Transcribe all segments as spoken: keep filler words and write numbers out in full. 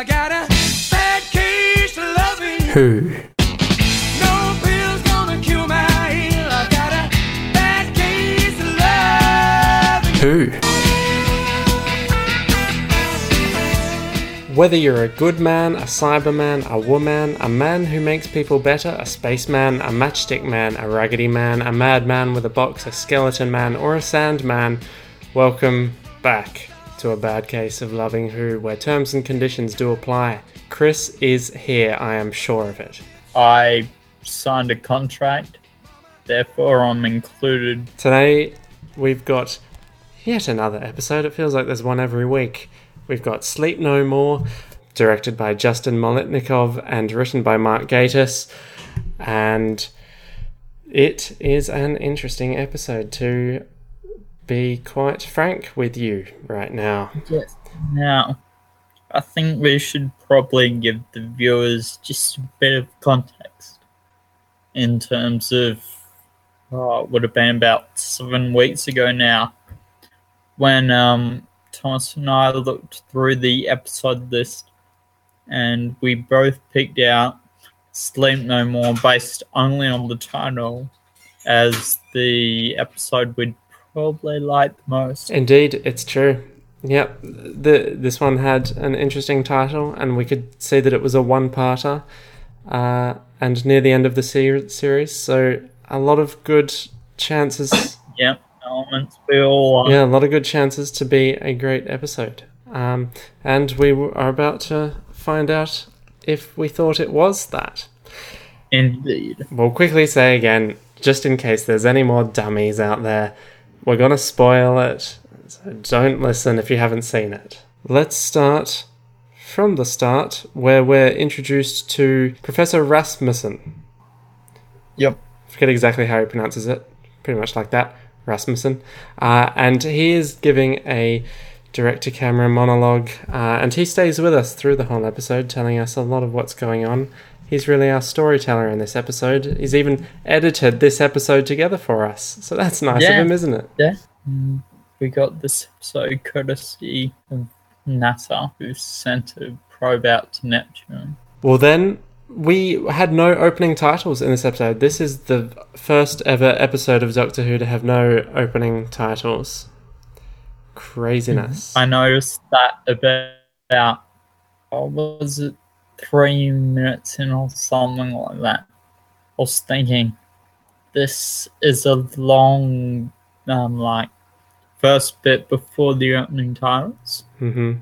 I got a bad case of loving who. No pill's gonna cure my ill. I got a bad case of loving who. Whether you're a good man, a cyberman, a woman, a man who makes people better, a spaceman, a matchstick man, a raggedy man, a madman with a box, a skeleton man, or a sandman, welcome back to a bad case of loving who, where terms and conditions do apply. Chris is here, I am sure of it. I signed a contract, therefore I'm included. Today we've got yet another episode. It feels like there's one every week. We've got Sleep No More, directed by Justin Molitnikov and written by Mark Gatiss, and it is an interesting episode to be quite frank with you right now. Yes. Now, I think we should probably give the viewers just a bit of context in terms of oh, it would have been about seven weeks ago now when um, Thomas and I looked through the episode list and we both picked out Sleep No More based only on the title as the episode we'd probably like the most. Indeed, it's true. Yep, the this one had an interesting title, and we could see that it was a one-parter, uh, and near the end of the ser- series, so a lot of good chances. Yep, elements we all. Uh, yeah, a lot of good chances to be a great episode, um, and we are about to find out if we thought it was that. Indeed. We'll quickly say again, just in case there's any more dummies out there. We're going to spoil it, so don't listen if you haven't seen it. Let's start from the start, where we're introduced to Professor Rasmussen. Yep. I forget exactly how he pronounces it, pretty much like that, Rasmussen. Uh, and he is giving a direct-to-camera monologue, uh, and he stays with us through the whole episode, telling us a lot of what's going on. He's really our storyteller in this episode. He's even edited this episode together for us. So that's nice yeah. of him, isn't it? Yeah. We got this episode courtesy of NASA, who sent a probe out to Neptune. Well, then, we had no opening titles in this episode. This is the first ever episode of Doctor Who to have no opening titles. Craziness. I noticed that about, what was it? Three minutes in or something like that. I was thinking, this is a long, um, like, first bit before the opening titles. Mm-hmm.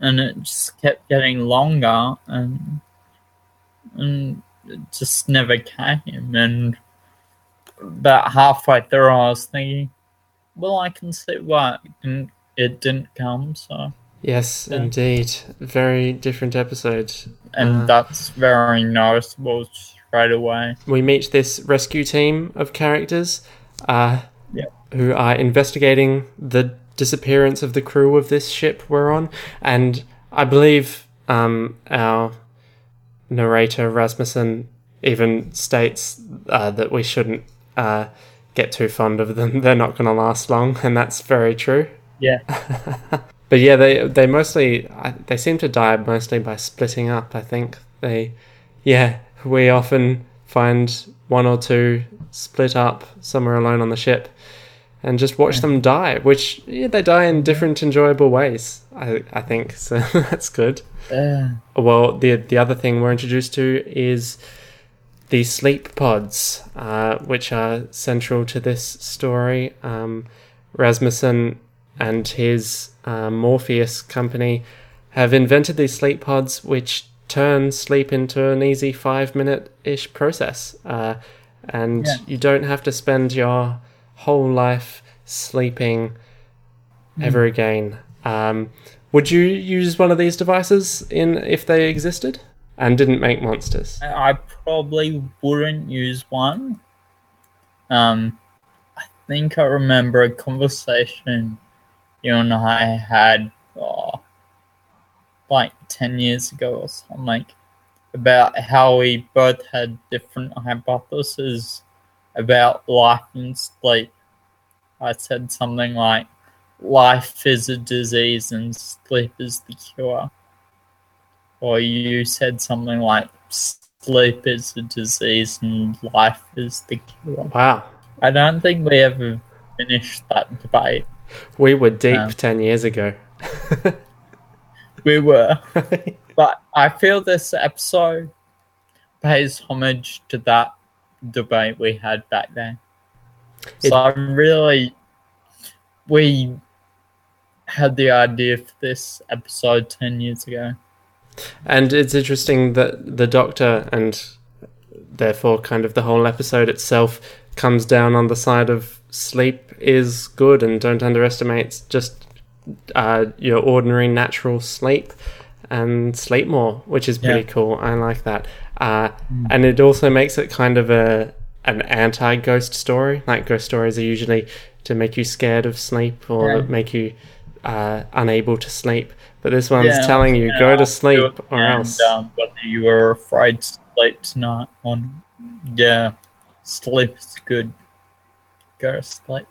And it just kept getting longer, and, and it just never came. And about halfway through, I was thinking, well, I can see why it didn't, it didn't come, so... Yes, yeah. Indeed. Very different episode. And uh, that's very noticeable straight away. We meet this rescue team of characters uh, yep. who are investigating the disappearance of the crew of this ship we're on. And I believe um, our narrator, Rasmussen, even states uh, that we shouldn't uh, get too fond of them. They're not going to last long, and that's very true. Yeah. But yeah, they they mostly, they seem to die mostly by splitting up, I think. They, yeah, we often find one or two split up somewhere alone on the ship and just watch yeah. them die, which yeah, they die in different enjoyable ways, I I think, so that's good. Yeah. Well, the, the other thing we're introduced to is the sleep pods, uh, which are central to this story. Um, Rasmussen and his uh, Morpheus company have invented these sleep pods, which turn sleep into an easy five-minute-ish process. Uh, and yeah. you don't have to spend your whole life sleeping mm. ever again. Um, would you use one of these devices in if they existed and didn't make monsters? I probably wouldn't use one. Um, I think I remember a conversation you and I had oh, like ten years ago or something, like, about how we both had different hypotheses about life and sleep. I said something like, life is a disease and sleep is the cure. or you said something like sleep is a disease and life is the cure. Wow. I don't think we ever finished that debate. We were deep um, ten years ago. We were. But I feel this episode pays homage to that debate we had back then. It, so I really... We had the idea for this episode ten years ago. And it's interesting that the Doctor, and therefore kind of the whole episode itself, comes down on the side of sleep is good and don't underestimate just uh, your ordinary natural sleep, and sleep more, which is pretty yeah. cool. I like that. Uh, mm. And it also makes it kind of a an anti-ghost story. Like, ghost stories are usually to make you scared of sleep or yeah. make you uh, unable to sleep. But this one's yeah, telling you, go to sleep it, or and, else. Um, whether you were afraid to sleep tonight or yeah, sleep is good. Go to sleep.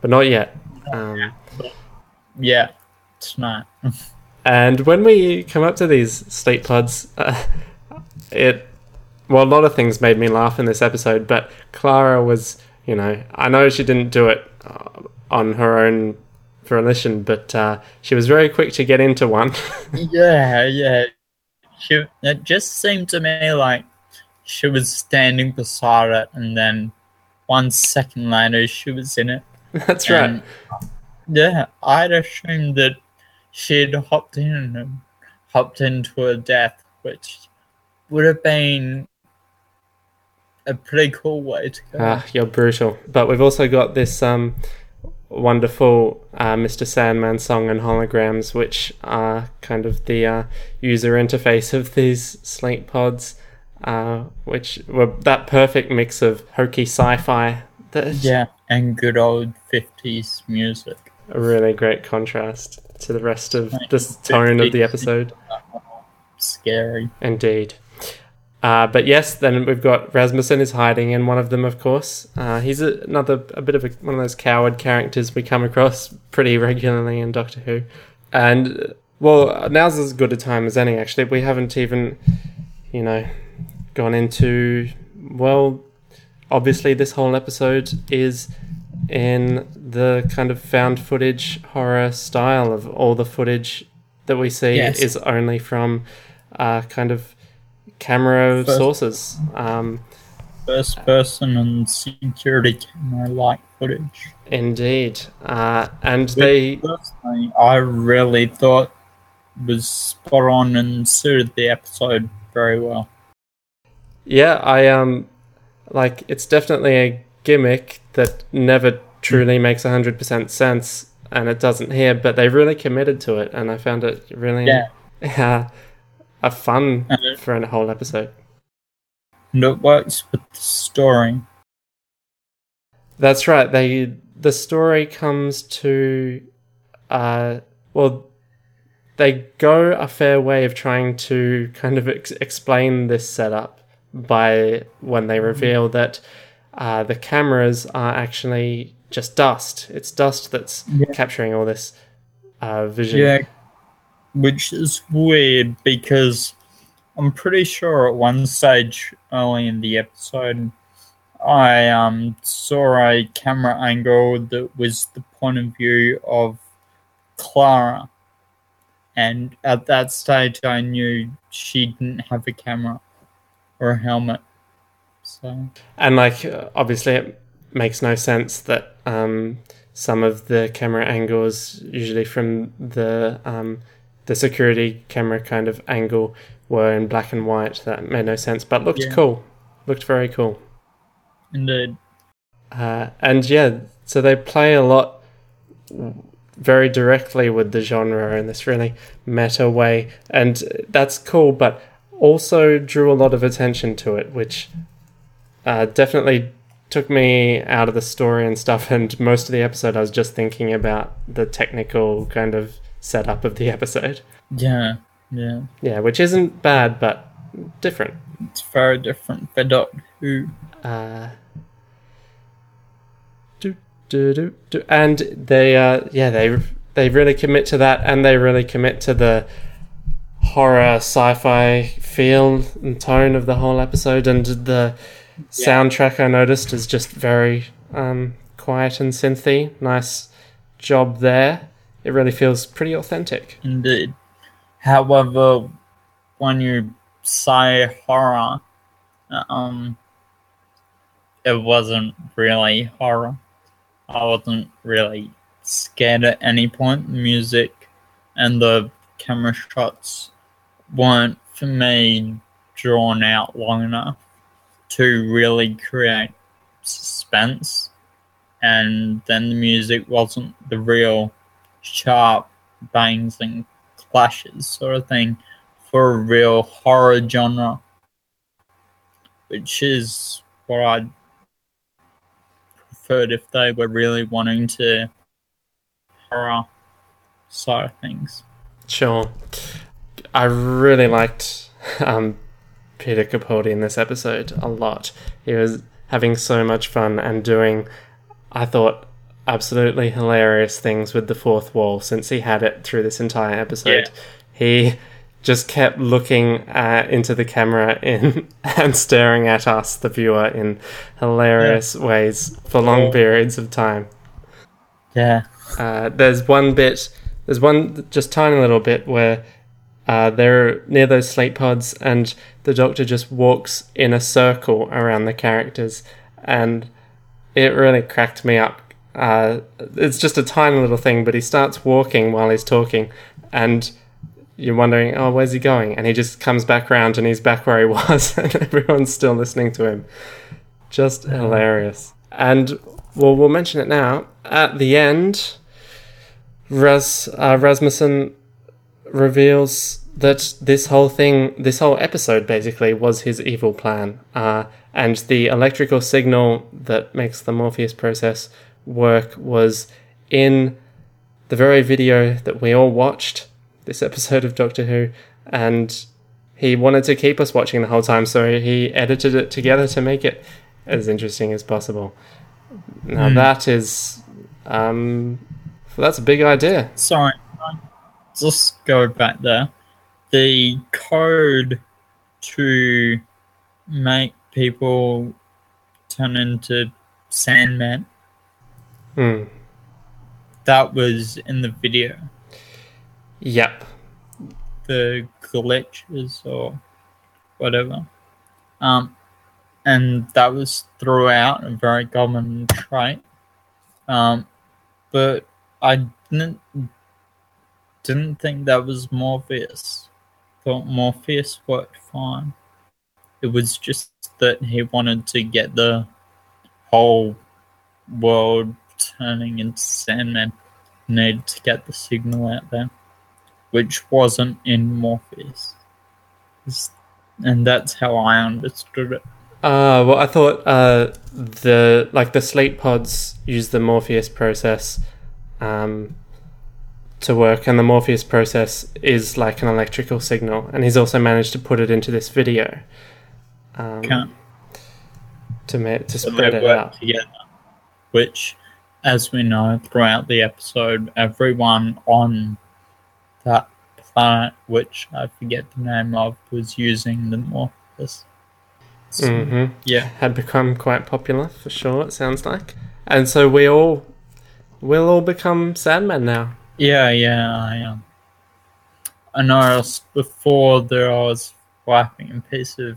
But not yet. Um, yeah, tonight. And when we come up to these sleep pods, uh, it, well, a lot of things made me laugh in this episode, but Clara was, you know, I know she didn't do it uh, on her own volition, but uh, she was very quick to get into one. yeah, yeah. She, it just seemed to me like she was standing beside it, and then one second later, she was in it. That's and, right. Yeah, I'd assumed that she'd hopped in and hopped into a death, which would have been a pretty cool way to go. Ah, you're brutal. But we've also got this um, wonderful uh, Mister Sandman song and holograms, which are kind of the uh, user interface of these sleep pods, uh, which were that perfect mix of hokey sci-fi. Yeah, and good old fifties music. A really great contrast to the rest of the tone of the episode. Scary. Indeed. Uh, but yes, then we've got Rasmussen is hiding in one of them, of course. Uh, he's a, another, a bit of a, one of those coward characters we come across pretty regularly in Doctor Who. And, well, now's as good a time as any, actually. We haven't even, you know, gone into, well, obviously this whole episode is in the kind of found footage horror style of all the footage that we see yes. is only from uh, kind of camera first, sources. Um, first person and security camera-like footage. Indeed. Uh, and Which they... Personally, I really thought was spot on and suited the episode very well. Yeah, I, um, like, it's definitely a gimmick that never truly makes one hundred percent sense, and it doesn't here, but they really committed to it, and I found it really... Yeah. Uh, a fun it, for a whole episode. And it works with the story. That's right. They the story comes to, uh, well, they go a fair way of trying to kind of ex- explain this setup by when they reveal mm-hmm. that uh, the cameras are actually just dust. It's dust that's yeah. capturing all this uh, vision. Yeah. Which is weird because I'm pretty sure at one stage early in the episode, I um, saw a camera angle that was the point of view of Clara. And at that stage, I knew she didn't have a camera or a helmet. So, and like, obviously it makes no sense that um, some of the camera angles, usually from the... Um, the security camera kind of angle, were in black and white. That made no sense, but looked yeah. cool. Looked very cool. Indeed. Uh, and yeah, so they play a lot very directly with the genre in this really meta way, and that's cool, but also drew a lot of attention to it, which uh, definitely took me out of the story and stuff, and most of the episode I was just thinking about the technical kind of setup of the episode. Yeah, yeah. Yeah, which isn't bad, but different. It's very different for Doctor Who. Uh, do, do, do, do. And they, uh, yeah, they they really commit to that, and they really commit to the horror sci-fi feel and tone of the whole episode, and the yeah. soundtrack I noticed is just very um, quiet and synthy. Nice job there. It really feels pretty authentic. Indeed. However, when you say horror, um, it wasn't really horror. I wasn't really scared at any point. The music and the camera shots weren't, for me, drawn out long enough to really create suspense. And then the music wasn't the real sharp bangs and clashes sort of thing for a real horror genre, which is what I'd preferred if they were really wanting to horror side of things. Sure. I really liked um, Peter Capaldi in this episode a lot. He was having so much fun and doing, I thought, absolutely hilarious things with the fourth wall since he had it through this entire episode. Yeah. He just kept looking uh, into the camera in and staring at us, the viewer, in hilarious yeah. ways for long periods of time. Yeah. Uh, there's one bit, there's one just tiny little bit where uh, they're near those sleep pods and the Doctor just walks in a circle around the characters, and it really cracked me up. Uh, it's just a tiny little thing, but he starts walking while he's talking, and you're wondering, oh, where's he going? And he just comes back round and he's back where he was, and everyone's still listening to him. Just hilarious. And, well, we'll mention it now. At the end, Ras- uh, Rasmussen reveals that this whole thing, this whole episode, basically, was his evil plan. Uh, and the electrical signal that makes the Morpheus process work was in the very video that we all watched, this episode of Doctor Who, and he wanted to keep us watching the whole time, so he edited it together to make it as interesting as possible. Now mm. that is, um, that's a big idea. Sorry, just go back there. The code to make people turn into Sandman, mm. that was in the video. Yep. The glitches or whatever. Um, and that was throughout a very common trait. Um, but I didn't, didn't think that was Morpheus. Thought Morpheus worked fine. It was just that he wanted to get the whole world turning into Sandman, needed to get the signal out there, which wasn't in Morpheus. It's, and that's how I understood it. Uh, well, I thought uh, the like the sleep pods use the Morpheus process um, to work, and the Morpheus process is like an electrical signal, and he's also managed to put it into this video um, Can't. to ma- to spread it out. Together, which, as we know, throughout the episode, everyone on that planet, which I forget the name of, was using the Morpheus. So, mm-hmm. Yeah, had become quite popular for sure. It sounds like, and so we all will all become Sandman now. Yeah, yeah, I am. I noticed before that I was wiping a piece of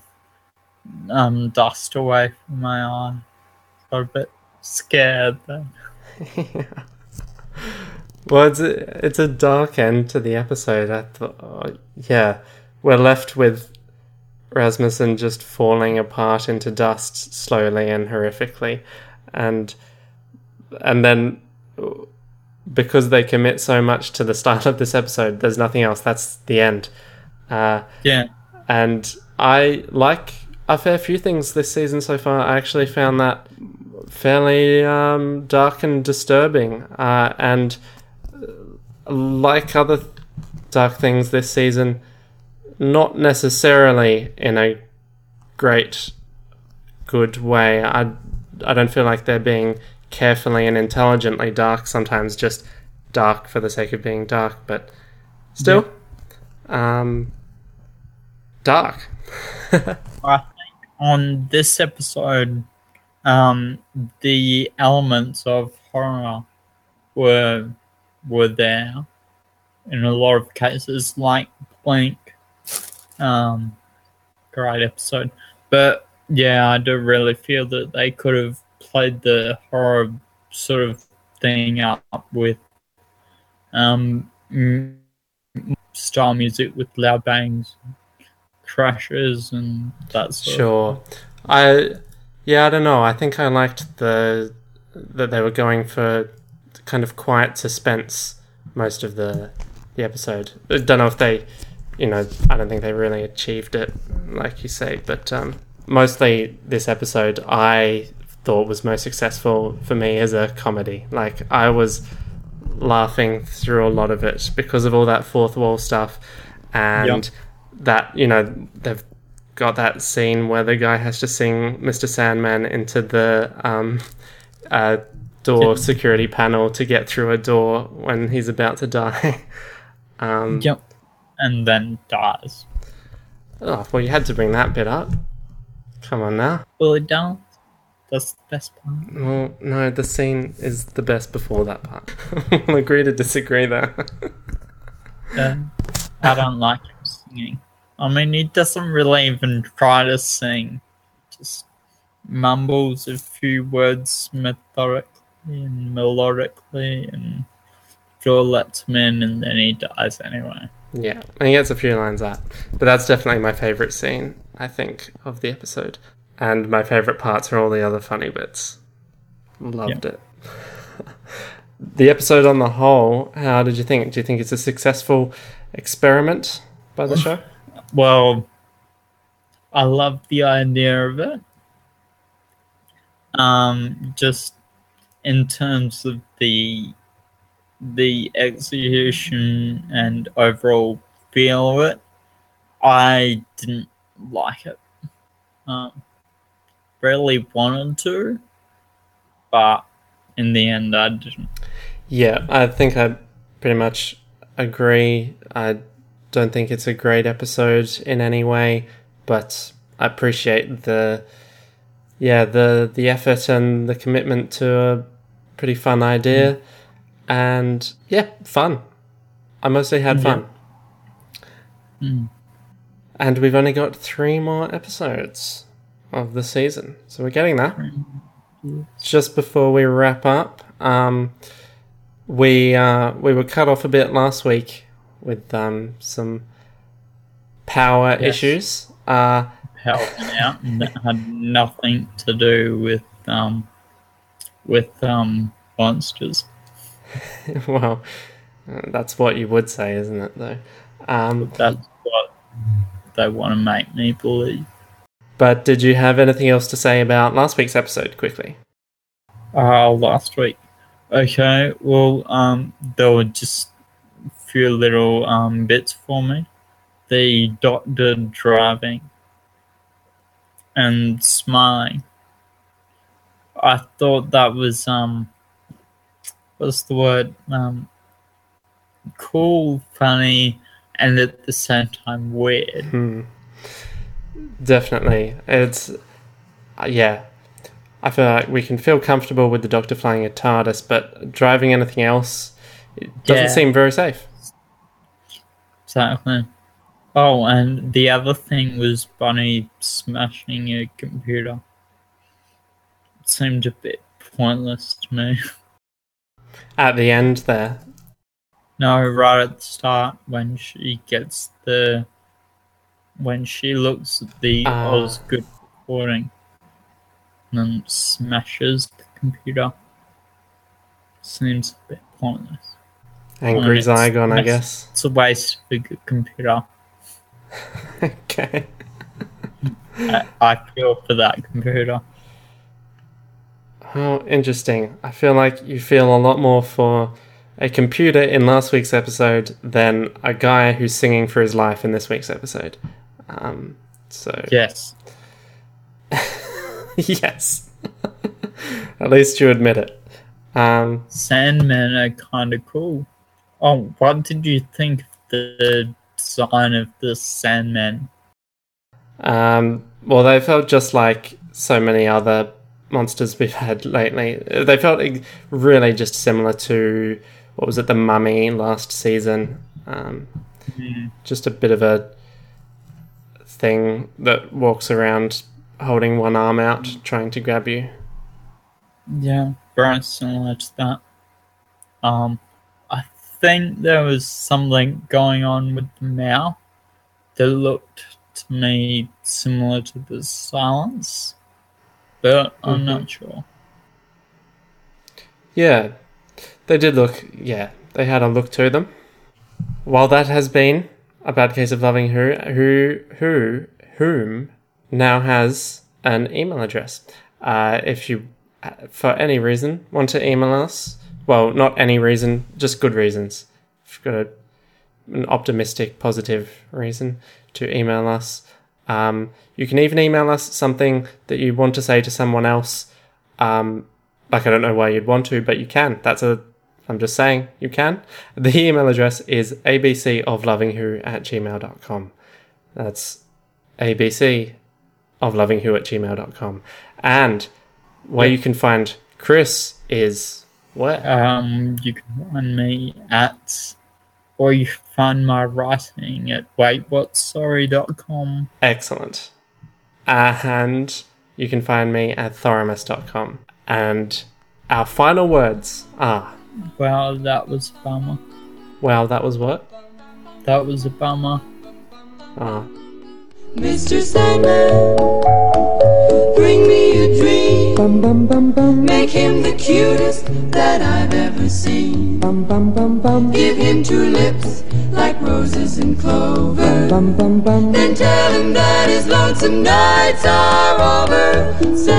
um, dust away from my eye. Got a bit scared then. yeah. Well, it's a, it's a dark end to the episode. I thought, oh, yeah, we're left with Rasmussen just falling apart into dust slowly and horrifically, and and then because they commit so much to the start of this episode, there's nothing else. That's the end. Uh, yeah. And I like a fair few things this season so far. I actually found that fairly um, dark and disturbing, uh, and like other th- dark things this season, not necessarily in a great good way. I, I don't feel like they're being carefully and intelligently dark, sometimes just dark for the sake of being dark, but still yeah. um, dark. I think on this episode, um, the elements of horror were were there in a lot of cases, like Blink. Um, great episode. But yeah, I do really feel that they could have played the horror sort of thing up with um, style music with loud bangs, crashes, and that sort sure. of thing. Sure. I, yeah, I don't know. I think I liked the that they were going for kind of quiet suspense most of the the episode. I don't know if they, you know, I don't think they really achieved it, like you say, but um, mostly this episode I thought was most successful for me as a comedy. Like, I was laughing through a lot of it because of all that fourth wall stuff, and yep. that, you know, they've got that scene where the guy has to sing Mister Sandman into the um, uh, door security panel to get through a door when he's about to die. um, yep. And then dies. Oh, well, you had to bring that bit up. Come on now. Well, it don't. That's the best part. Well, no, the scene is the best before that part. We'll agree to disagree there. um, I don't like him singing. I mean, he doesn't really even try to sing. Just mumbles a few words methodically and melodically, and Joel lets him in, and then he dies anyway. Yeah, and he gets a few lines out. But that's definitely my favourite scene, I think, of the episode. And my favourite parts are all the other funny bits. Loved yeah. it. The episode on the whole, how did you think? Do you think it's a successful experiment by the show? Well, I love the idea of it. Um, just in terms of the the execution and overall feel of it, I didn't like it. Um, really wanted to, but in the end I didn't. Yeah, I think I pretty much agree. I don't think it's a great episode in any way, but I appreciate the yeah the the effort and the commitment to a pretty fun idea. Mm. And yeah, fun. I mostly had yeah. fun. Mm. And we've only got three more episodes of the season, so we're getting there. Just before we wrap up, um, we uh, we were cut off a bit last week with um, some power yes. issues. Uh, Helped out and that had nothing to do with um, with um, monsters. Well, that's what you would say, isn't it? Though um, that's what they want to make me believe. But did you have anything else to say about last week's episode, quickly? Uh, last week. Okay, well, um, there were just a few little um, bits for me. The doctor driving and smiling. I thought that was, um, what's the word? Um, cool, funny, and at the same time weird. Hmm. Definitely. It's, uh, yeah. I feel like we can feel comfortable with the Doctor flying a TARDIS, but driving anything else, it doesn't yeah. seem very safe. Exactly. Oh, and the other thing was Bunny smashing a computer. It seemed a bit pointless to me. At the end there? No, right at the start when she gets the... when she looks at the uh, Osgood recording and then smashes the computer, seems a bit pointless. Angry Zygon, I guess. It's a waste of a good computer. Okay. I, I feel for that computer. Oh, interesting. I feel like you feel a lot more for a computer in last week's episode than a guy who's singing for his life in this week's episode. Um, so yes, yes. At least you admit it. Um, Sandmen are kind of cool. Oh, what did you think of the design of the Sandman? Um, well, they felt just like so many other monsters we've had lately. They felt really just similar to, what was it, the Mummy last season. Um, mm. Just a bit of a thing that walks around holding one arm out, trying to grab you. Yeah, very similar to that. Um, I think there was something going on with the mouth that looked to me similar to the silence, but I'm mm-hmm. not sure. Yeah, they did look, yeah, they had a look to them. While that has been a bad case of loving who, who, who, whom now has an email address. Uh, if you, for any reason, want to email us, well, not any reason, just good reasons. If you've got a, an optimistic, positive reason to email us. Um, you can even email us something that you want to say to someone else. Um, like, I don't know why you'd want to, but you can. That's a, I'm just saying, you can. The email address is a b c of loving who at gmail dot com. That's a b c of loving who at gmail dot com. And where you can find Chris is where? Um, you can find me at, or you can find my writing at wait what sorry dot com. Excellent. And you can find me at thoramas dot com. And our final words are... Well, that was a bummer. Well, that was what? That was a bummer. Oh. Mister Sandman, bring me a dream. Bum, bum, bum, bum. Make him the cutest that I've ever seen. Bum, bum, bum, bum. Give him two lips like roses and clover. Bum, bum, bum, bum. Then tell him that his lonesome nights are over.